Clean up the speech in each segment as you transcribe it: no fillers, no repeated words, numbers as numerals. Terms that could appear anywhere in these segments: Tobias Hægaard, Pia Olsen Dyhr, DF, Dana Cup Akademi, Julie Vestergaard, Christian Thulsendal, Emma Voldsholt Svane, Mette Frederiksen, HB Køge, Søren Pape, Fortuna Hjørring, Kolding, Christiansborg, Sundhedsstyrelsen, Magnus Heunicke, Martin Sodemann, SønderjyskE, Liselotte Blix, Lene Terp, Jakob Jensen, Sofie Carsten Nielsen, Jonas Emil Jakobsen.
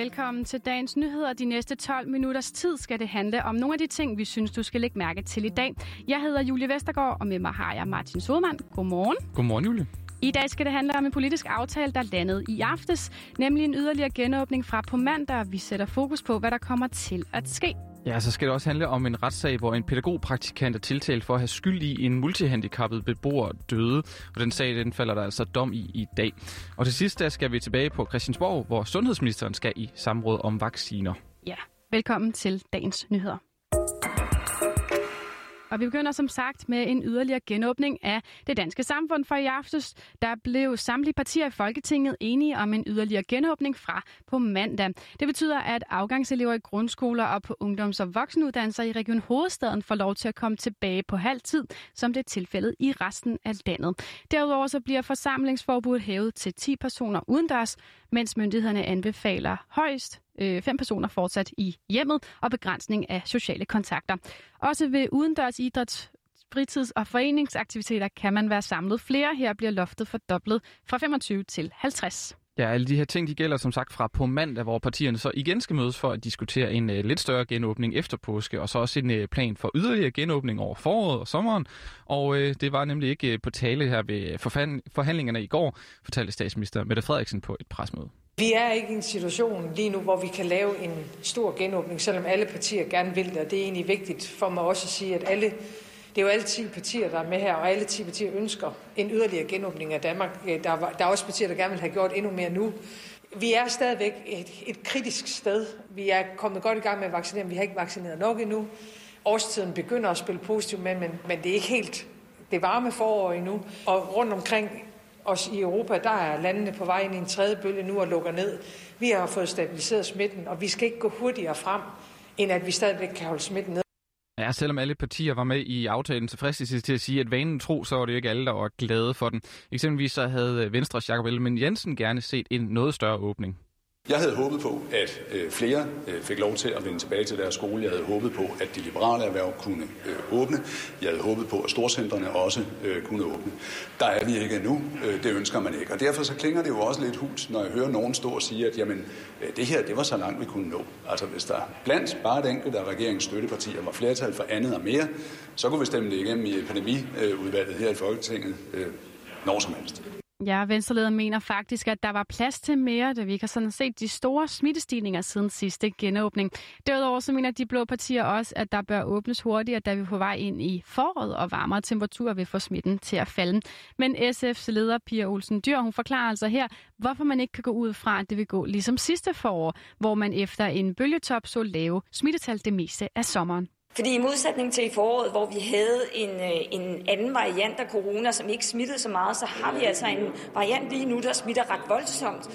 velkommen til dagens nyheder. De næste 12 minutters tid skal det handle om nogle af de ting, vi synes, du skal lægge mærke til i dag. Jeg hedder Julie Vestergaard, og med mig har jeg Martin Sodemann. Godmorgen. Godmorgen, Julie. I dag skal det handle om en politisk aftale, der landede i aftes, nemlig en yderligere genåbning fra på mandag. Vi sætter fokus på, hvad der kommer til at ske. Ja, så skal det også handle om en retssag, hvor en pædagogpraktikant er tiltalt for at have skyld i en multihandicappet beboer døde. Og den sag, den falder der altså dom i dag. Og til sidst der skal vi tilbage på Christiansborg, hvor sundhedsministeren skal i samråd om vacciner. Ja, velkommen til dagens nyheder. Og vi begynder som sagt med en yderligere genåbning af det danske samfund, for i aftes der blev samtlige partier i Folketinget enige om en yderligere genåbning fra på mandag. Det betyder, at afgangselever i grundskoler og på ungdoms- og voksenuddannelser i Region Hovedstaden får lov til at komme tilbage på halv tid, som det er tilfældet i resten af landet. Derudover så bliver forsamlingsforbuddet hævet til 10 personer udendørs, mens myndighederne anbefaler højst 5 personer fortsat i hjemmet og begrænsning af sociale kontakter. Også ved udendørs idræts, fritids- og foreningsaktiviteter kan man være samlet flere. Her bliver loftet fordoblet fra 25 til 50. Ja, alle de her ting, de gælder som sagt fra på mandag, hvor partierne så igen skal mødes for at diskutere en lidt større genåbning efter påske, og så også en plan for yderligere genåbning over foråret og sommeren. Og det var nemlig ikke på tale her ved forhandlingerne i går, fortalte statsminister Mette Frederiksen på et pressemøde. Vi er ikke i en situation lige nu, hvor vi kan lave en stor genåbning, selvom alle partier gerne vil det, og det er egentlig vigtigt for mig også at sige, at alle, det er jo alle 10 partier, der er med her, og alle 10 partier ønsker en yderligere genåbning af Danmark. Der er også partier, der gerne vil have gjort endnu mere nu. Vi er stadigvæk et kritisk sted. Vi er kommet godt i gang med at vaccinere, men vi har ikke vaccineret nok endnu. Årstiden begynder at spille positivt med, men det er ikke helt det varme forår endnu, og rundt omkring også i Europa, der er landene på vej ind i en tredje bølge nu og lukker ned. Vi har fået stabiliseret smitten, og vi skal ikke gå hurtigere frem, end at vi stadigvæk kan holde smitten ned. Ja, selvom alle partier var med i aftalen, så fristes til at sige, at vanen tro, så var det ikke alle, der var glade for den. Eksempelvis så havde Venstres Jakob Jensen gerne set en noget større åbning. Jeg havde håbet på, at flere fik lov til at vende tilbage til deres skole. Jeg havde håbet på, at de liberale erhverv kunne åbne. Jeg havde håbet på, at storcentrene også kunne åbne. Der er vi ikke endnu. Det ønsker man ikke. Og derfor så klinger det jo også lidt hult, når jeg hører nogen stå og sige, at jamen, det her det var så langt, vi kunne nå. Altså hvis der blandt bare et enkelt af regeringens støttepartier var flertal for andet og mere, så kunne vi stemme det igennem i pandemiudvalget her i Folketinget når som helst. Ja, Venstrelederen mener faktisk, at der var plads til mere, da vi ikke har sådan set de store smittestigninger siden sidste genåbning. Derudover så mener de blå partier også, at der bør åbnes hurtigere, da vi er på vej ind i foråret og varmere temperaturer vil få smitten til at falde. Men SF's leder Pia Olsen Dyhr, hun forklarer altså her, hvorfor man ikke kan gå ud fra, at det vil gå ligesom sidste forår, hvor man efter en bølgetop så lave smittetal det meste af sommeren. Fordi i modsætning til i foråret, hvor vi havde en anden variant af corona, som ikke smittede så meget, så har vi altså en variant lige nu, der smitter ret voldsomt.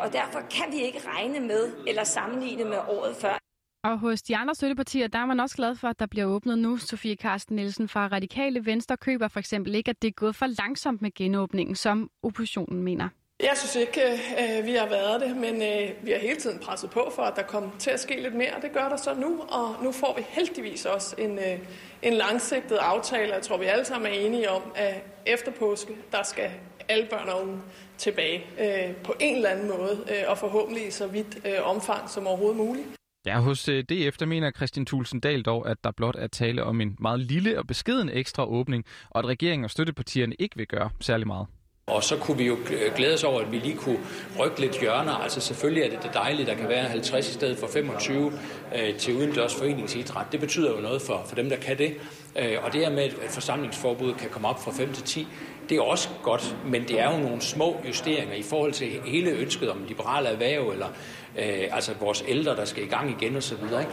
Og derfor kan vi ikke regne med eller sammenligne med året før. Og hos de andre støttepartier, der er man også glad for, at der bliver åbnet nu. Sofie Carsten Nielsen fra Radikale Venstre køber for eksempel ikke, at det er gået for langsomt med genåbningen, som oppositionen mener. Jeg synes ikke, vi har været det, men vi har hele tiden presset på for, at der kommer til at ske lidt mere. Det gør der så nu, og nu får vi heldigvis også en langsigtet aftale. Jeg tror, vi alle sammen er enige om, at efter påske, der skal alle børn og unge tilbage på en eller anden måde, og forhåbentlig så vidt omfang som overhovedet muligt. Ja, hos DF, der mener Christian Thulsendal dog, at der blot er tale om en meget lille og beskeden ekstra åbning, og at regeringen og støttepartierne ikke vil gøre særlig meget. Og så kunne vi jo glæde os over, at vi lige kunne rykke lidt hjørner. Altså selvfølgelig er det dejligt, der kan være 50 i stedet for 25 til udendørs foreningsidræt. Det betyder jo noget for dem, der kan det. Og det her med, at forsamlingsforbuddet kan komme op fra 5 til 10, det er også godt, men det er jo nogle små justeringer i forhold til hele ønsket om liberale erhverv, eller altså vores ældre, der skal i gang igen osv., ikke?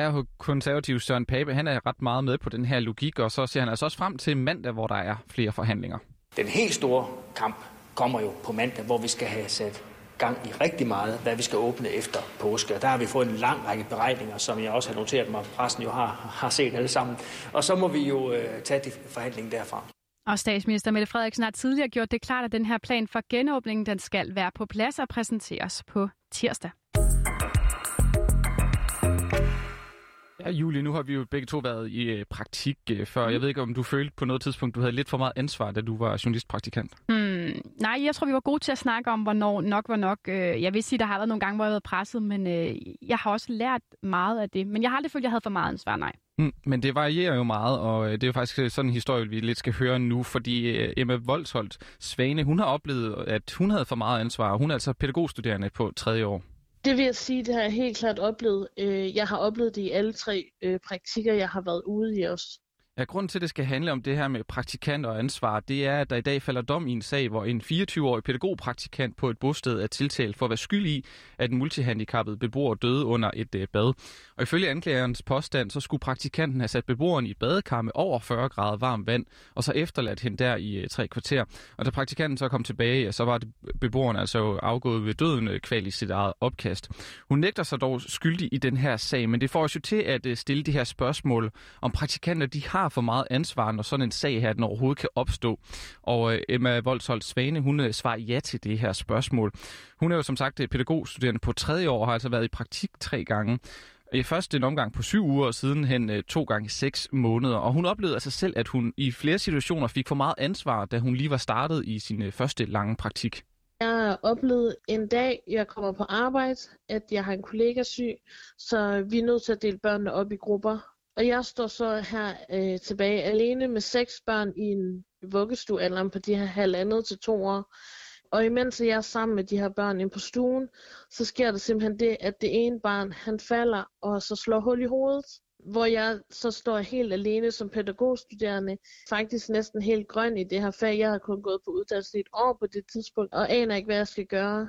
Ja, og konservativ Søren Pape, han er ret meget med på den her logik, og så ser han altså også frem til mandag, hvor der er flere forhandlinger. Den helt store kamp kommer jo på mandag, hvor vi skal have sat gang i rigtig meget, hvad vi skal åbne efter påske. Og der har vi fået en lang række beregninger, som jeg også har noteret mig, pressen jo har set alle sammen. Og så må vi jo tage de forhandling derfra. Og statsminister Mette Frederiksen har tidligere gjort det klart, at den her plan for genåbningen, den skal være på plads og præsenteres på tirsdag. Ja, Julie, nu har vi jo begge to været i praktik før. Jeg ved ikke, om du følte på noget tidspunkt, du havde lidt for meget ansvar, da du var journalistpraktikant. Nej, jeg tror, vi var gode til at snakke om, hvornår nok var nok. Jeg vil sige, der har været nogle gange, hvor jeg har været presset, men jeg har også lært meget af det. Men jeg har aldrig følt, at jeg havde for meget ansvar, nej. Men det varierer jo meget, og det er jo faktisk sådan en historie, vi lidt skal høre nu, fordi Emma Voldsholt Svane, hun har oplevet, at hun havde for meget ansvar. Hun er altså pædagogstuderende på 3. år. Det vil jeg sige, det har jeg helt klart oplevet. Jeg har oplevet det i alle 3 praktikker, jeg har været ude i også. Ja, grunden til, at det skal handle om det her med praktikanter og ansvar, det er, at der i dag falder dom i en sag, hvor en 24-årig pædagogpraktikant på et bosted er tiltalt for at være skyld i, at en multihandicappet beboer døde under et bad. Og ifølge anklagerens påstand, så skulle praktikanten have sat beboeren i et badekar med over 40 grader varmt vand, og så efterladt hende der i 3 kvarter. Og da praktikanten så kom tilbage, så var beboeren altså afgået ved døden kval i sit eget opkast. Hun nægter sig dog skyldig i den her sag, men det får os jo til at stille det her spørgsmål, om praktikanter de har for meget ansvar, når sådan en sag her, den overhovedet kan opstå. Og Emma Voldsholt Svane, hun svarer ja til det her spørgsmål. Hun er jo som sagt pædagogstuderende på 3. år, og har altså været i praktik 3 gange. Først en omgang på 7 uger, og sidenhen 2 gange 6 måneder. Og hun oplevede altså selv, at hun i flere situationer fik for meget ansvar, da hun lige var startet i sin første lange praktik. Jeg oplevede en dag, jeg kommer på arbejde, at jeg har en kollega syg, så vi er nødt til at dele børnene op i grupper. Og jeg står så her tilbage alene med 6 børn i en vuggestuealder på de her 1,5 til 2 år. Og imens jeg er sammen med de her børn inde på stuen, så sker der simpelthen det, at det ene barn, han falder og så slår hul i hovedet. Hvor jeg så står helt alene som pædagogstuderende, faktisk næsten helt grøn i det her fag. Jeg har kun gået på uddannelse i 1 år på det tidspunkt, og aner ikke, hvad jeg skal gøre.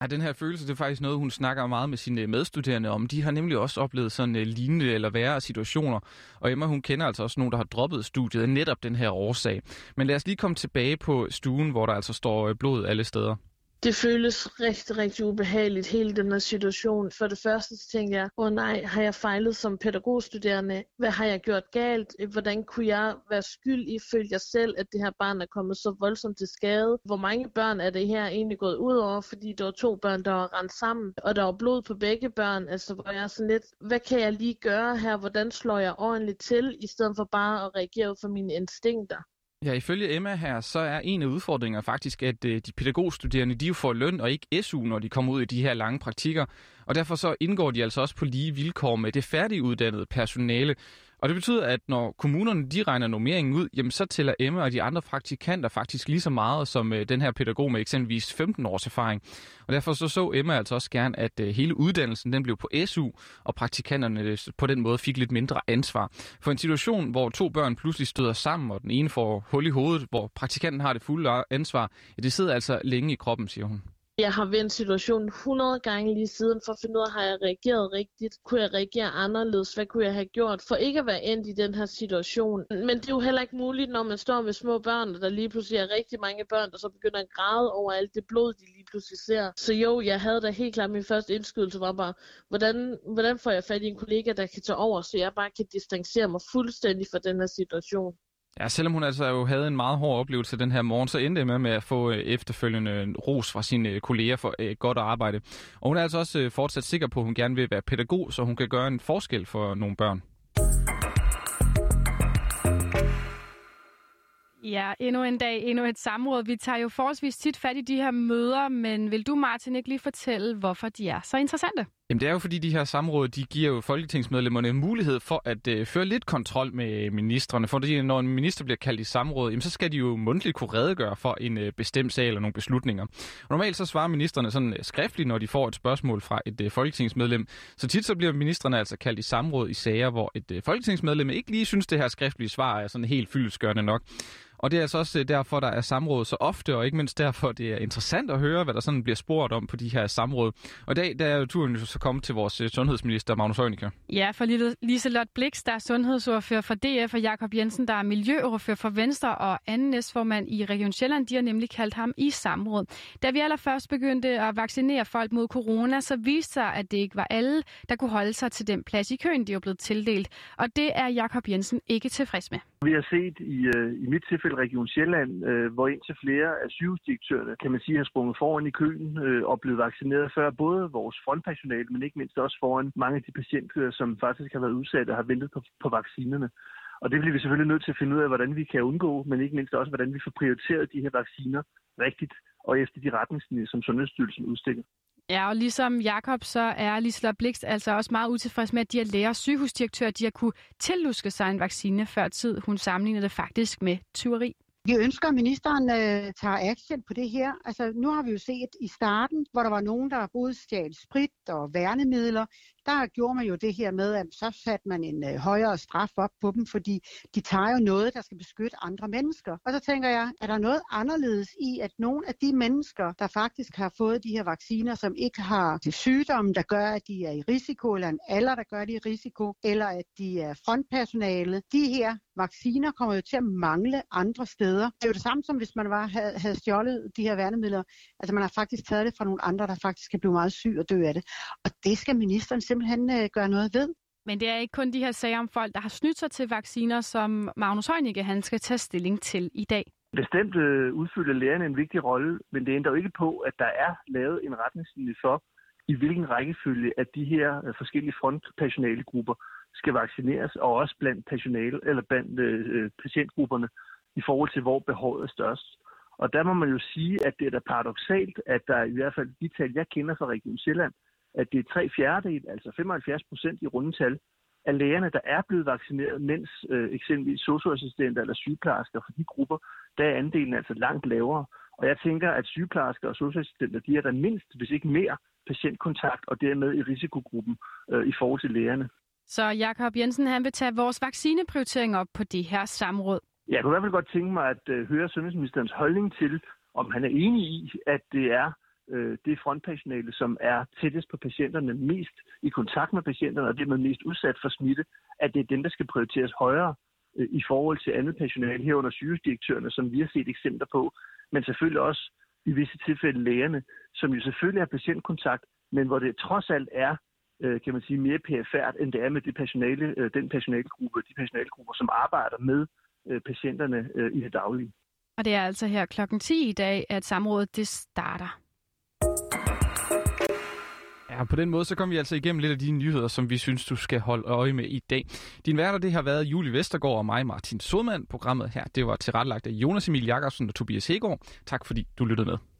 Nej, den her følelse, det er faktisk noget, hun snakker meget med sine medstuderende om. De har nemlig også oplevet sådan lignende eller værre situationer. Og Emma, hun kender altså også nogen, der har droppet studiet af netop den her årsag. Men lad os lige komme tilbage på stuen, hvor der altså står blod alle steder. Det føles rigtig, rigtig ubehageligt, hele den her situation. For det første så tænkte jeg, nej, har jeg fejlet som pædagogstuderende? Hvad har jeg gjort galt? Hvordan kunne jeg være skyld i, følte jeg selv, at det her barn er kommet så voldsomt til skade? Hvor mange børn er det her egentlig gået ud over? Fordi der var 2 børn, der var rendt sammen, og der var blod på begge børn. Altså, hvor jeg er sådan lidt, hvad kan jeg lige gøre her? Hvordan slår jeg ordentligt til, i stedet for bare at reagere ud fra mine instinkter? Ja, ifølge Emma her, så er en af udfordringerne faktisk, at de pædagogstuderende, de jo får løn og ikke SU, når de kommer ud i de her lange praktikker. Og derfor så indgår de altså også på lige vilkår med det færdiguddannede personale. Og det betyder, at når kommunerne de regner normeringen ud, jamen så tæller Emma og de andre praktikanter faktisk lige så meget som den her pædagog med eksempelvis 15 års erfaring. Og derfor så Emma altså også gerne, at hele uddannelsen den blev på SU, og praktikanterne på den måde fik lidt mindre ansvar. For en situation, hvor 2 børn pludselig støder sammen, og den ene får hul i hovedet, hvor praktikanten har det fulde ansvar, ja, det sidder altså længe i kroppen, siger hun. Jeg har vendt situationen 100 gange lige siden, for at finde ud af, har jeg reageret rigtigt? Kunne jeg reagere anderledes? Hvad kunne jeg have gjort for ikke at være endt i den her situation? Men det er jo heller ikke muligt, når man står med små børn, og der lige pludselig er rigtig mange børn, der så begynder at græde over alt det blod, de lige pludselig ser. Så jo, jeg havde da helt klart min første indskydelse, var bare, hvordan får jeg fat i en kollega, der kan tage over, så jeg bare kan distancere mig fuldstændig fra den her situation? Ja, selvom hun altså jo havde en meget hård oplevelse den her morgen, så endte Emma med at få efterfølgende ros fra sine kolleger for godt arbejde. Og hun er altså også fortsat sikker på, at hun gerne vil være pædagog, så hun kan gøre en forskel for nogle børn. Ja, endnu en dag, endnu et samråd. Vi tager jo forholdsvis tit fat i de her møder, men vil du, Martin, ikke lige fortælle, hvorfor de er så interessante? Jamen det er jo fordi, de her samråd, de giver jo folketingsmedlemmerne mulighed for at føre lidt kontrol med ministerne. Fordi når en minister bliver kaldt i samråd, jamen, så skal de jo mundtligt kunne redegøre for en bestemt sag eller nogle beslutninger. Og normalt så svarer ministerne sådan skriftligt, når de får et spørgsmål fra et folketingsmedlem. Så tit så bliver ministerne altså kaldt i samråd i sager, hvor et folketingsmedlem ikke lige synes, det her skriftlige svar er sådan helt fyldestgørende nok. Og det er altså også derfor, der er samråd så ofte, og ikke mindst derfor, det er interessant at høre, hvad der sådan bliver spurgt om på de her samråd. Og i dag der er jo turen så kommet til vores sundhedsminister, Magnus Heunicke. Ja, for Liselotte Blix, der er sundhedsordfører for DF, og Jakob Jensen, der er miljøordfører for Venstre, og anden næstformand i Region Sjælland, de har nemlig kaldt ham i samråd. Da vi allerførst begyndte at vaccinere folk mod corona, så viste sig, at det ikke var alle, der kunne holde sig til den plads i køen, de var blevet tildelt. Og det er Jakob Jensen ikke tilfreds med. Vi har set i mit tilfælde Region Sjælland, hvor indtil flere af sygehusdirektørerne, kan man sige, har sprunget foran i køen og blevet vaccineret før både vores frontpersonale, men ikke mindst også foran mange af de patienter, som faktisk har været udsat og har ventet på vaccinerne. Og det bliver vi selvfølgelig nødt til at finde ud af, hvordan vi kan undgå, men ikke mindst også, hvordan vi får prioriteret de her vacciner, rigtigt og efter de retningslinjer, som Sundhedsstyrelsen udstikker. Ja, og ligesom Jakob, så er Liselotte Blix altså også meget utilfreds med, at de her læger og sygehusdirektører, de har kunne tilluske sig en vaccine før tid. Hun sammenlignede det faktisk med tyveri. Vi ønsker, at ministeren tager action på det her. Altså, nu har vi jo set i starten, hvor der var nogen, der både stjal sprit og værnemidler. Der gjorde man jo det her med, at så satte man en højere straf op på dem, fordi de tager jo noget, der skal beskytte andre mennesker. Og så tænker jeg, er der noget anderledes i, at nogle af de mennesker, der faktisk har fået de her vacciner, som ikke har de sygdomme, der gør, at de er i risiko, eller en alder, der gør, at de er i risiko, eller at de er frontpersonale, de her vacciner kommer jo til at mangle andre steder. Det er jo det samme som, hvis man havde stjålet de her værnemidler. Altså man har faktisk taget det fra nogle andre, der faktisk kan blive meget syg og dø af det. Og det skal ministeren simpelthen gøre noget ved. Men det er ikke kun de her sager om folk, der har snydt sig til vacciner, som Magnus Heunicke, han skal tage stilling til i dag. Bestemt udfylder lægerne en vigtig rolle, men det ændrer jo ikke på, at der er lavet en retningslinje for, i hvilken rækkefølge at de her forskellige frontpersonalegrupper skal vaccineres, og også blandt personale eller blandt patientgrupperne i forhold til, hvor behovet er størst. Og der må man jo sige, at det er da paradoksalt, at der i hvert fald de tal, jeg kender fra Region Sjælland, at det er 3/4, altså 75% i rundetal, af lægerne, der er blevet vaccineret, mens eksempelvis socioassistenter eller sygeplejersker for de grupper, der er andelen altså langt lavere. Og jeg tænker, at sygeplejersker og socioassistenter, de er der mindst, hvis ikke mere, patientkontakt og dermed i risikogruppen i forhold til lægerne. Så Jakob Jensen, han vil tage vores vaccineprioritering op på det her samråd. Jeg kunne i hvert fald godt tænke mig at høre sundhedsministerens holdning til, om han er enig i, at det er det frontpersonale, som er tættest på patienterne, mest i kontakt med patienterne og dermed mest udsat for smitte, at det er dem, der skal prioriteres højere i forhold til andet personale herunder sygehusdirektørerne, som vi har set eksempler på, men selvfølgelig også i visse tilfælde lægerne, som jo selvfølgelig har patientkontakt, men hvor det trods alt er, kan man sige, mere perifært, end det er med det personale, de personalegrupper, som arbejder med patienterne i det daglige. Og det er altså her klokken 10 i dag, at samrådet det starter. Ja, på den måde så kom vi altså igennem lidt af de nyheder, som vi synes, du skal holde øje med i dag. Din værter, det har været Julie Vestergaard og mig, Martin Sodemann. Programmet her, det var tilrettelagt af Jonas Emil Jakobsen og Tobias Hægaard. Tak fordi du lyttede med.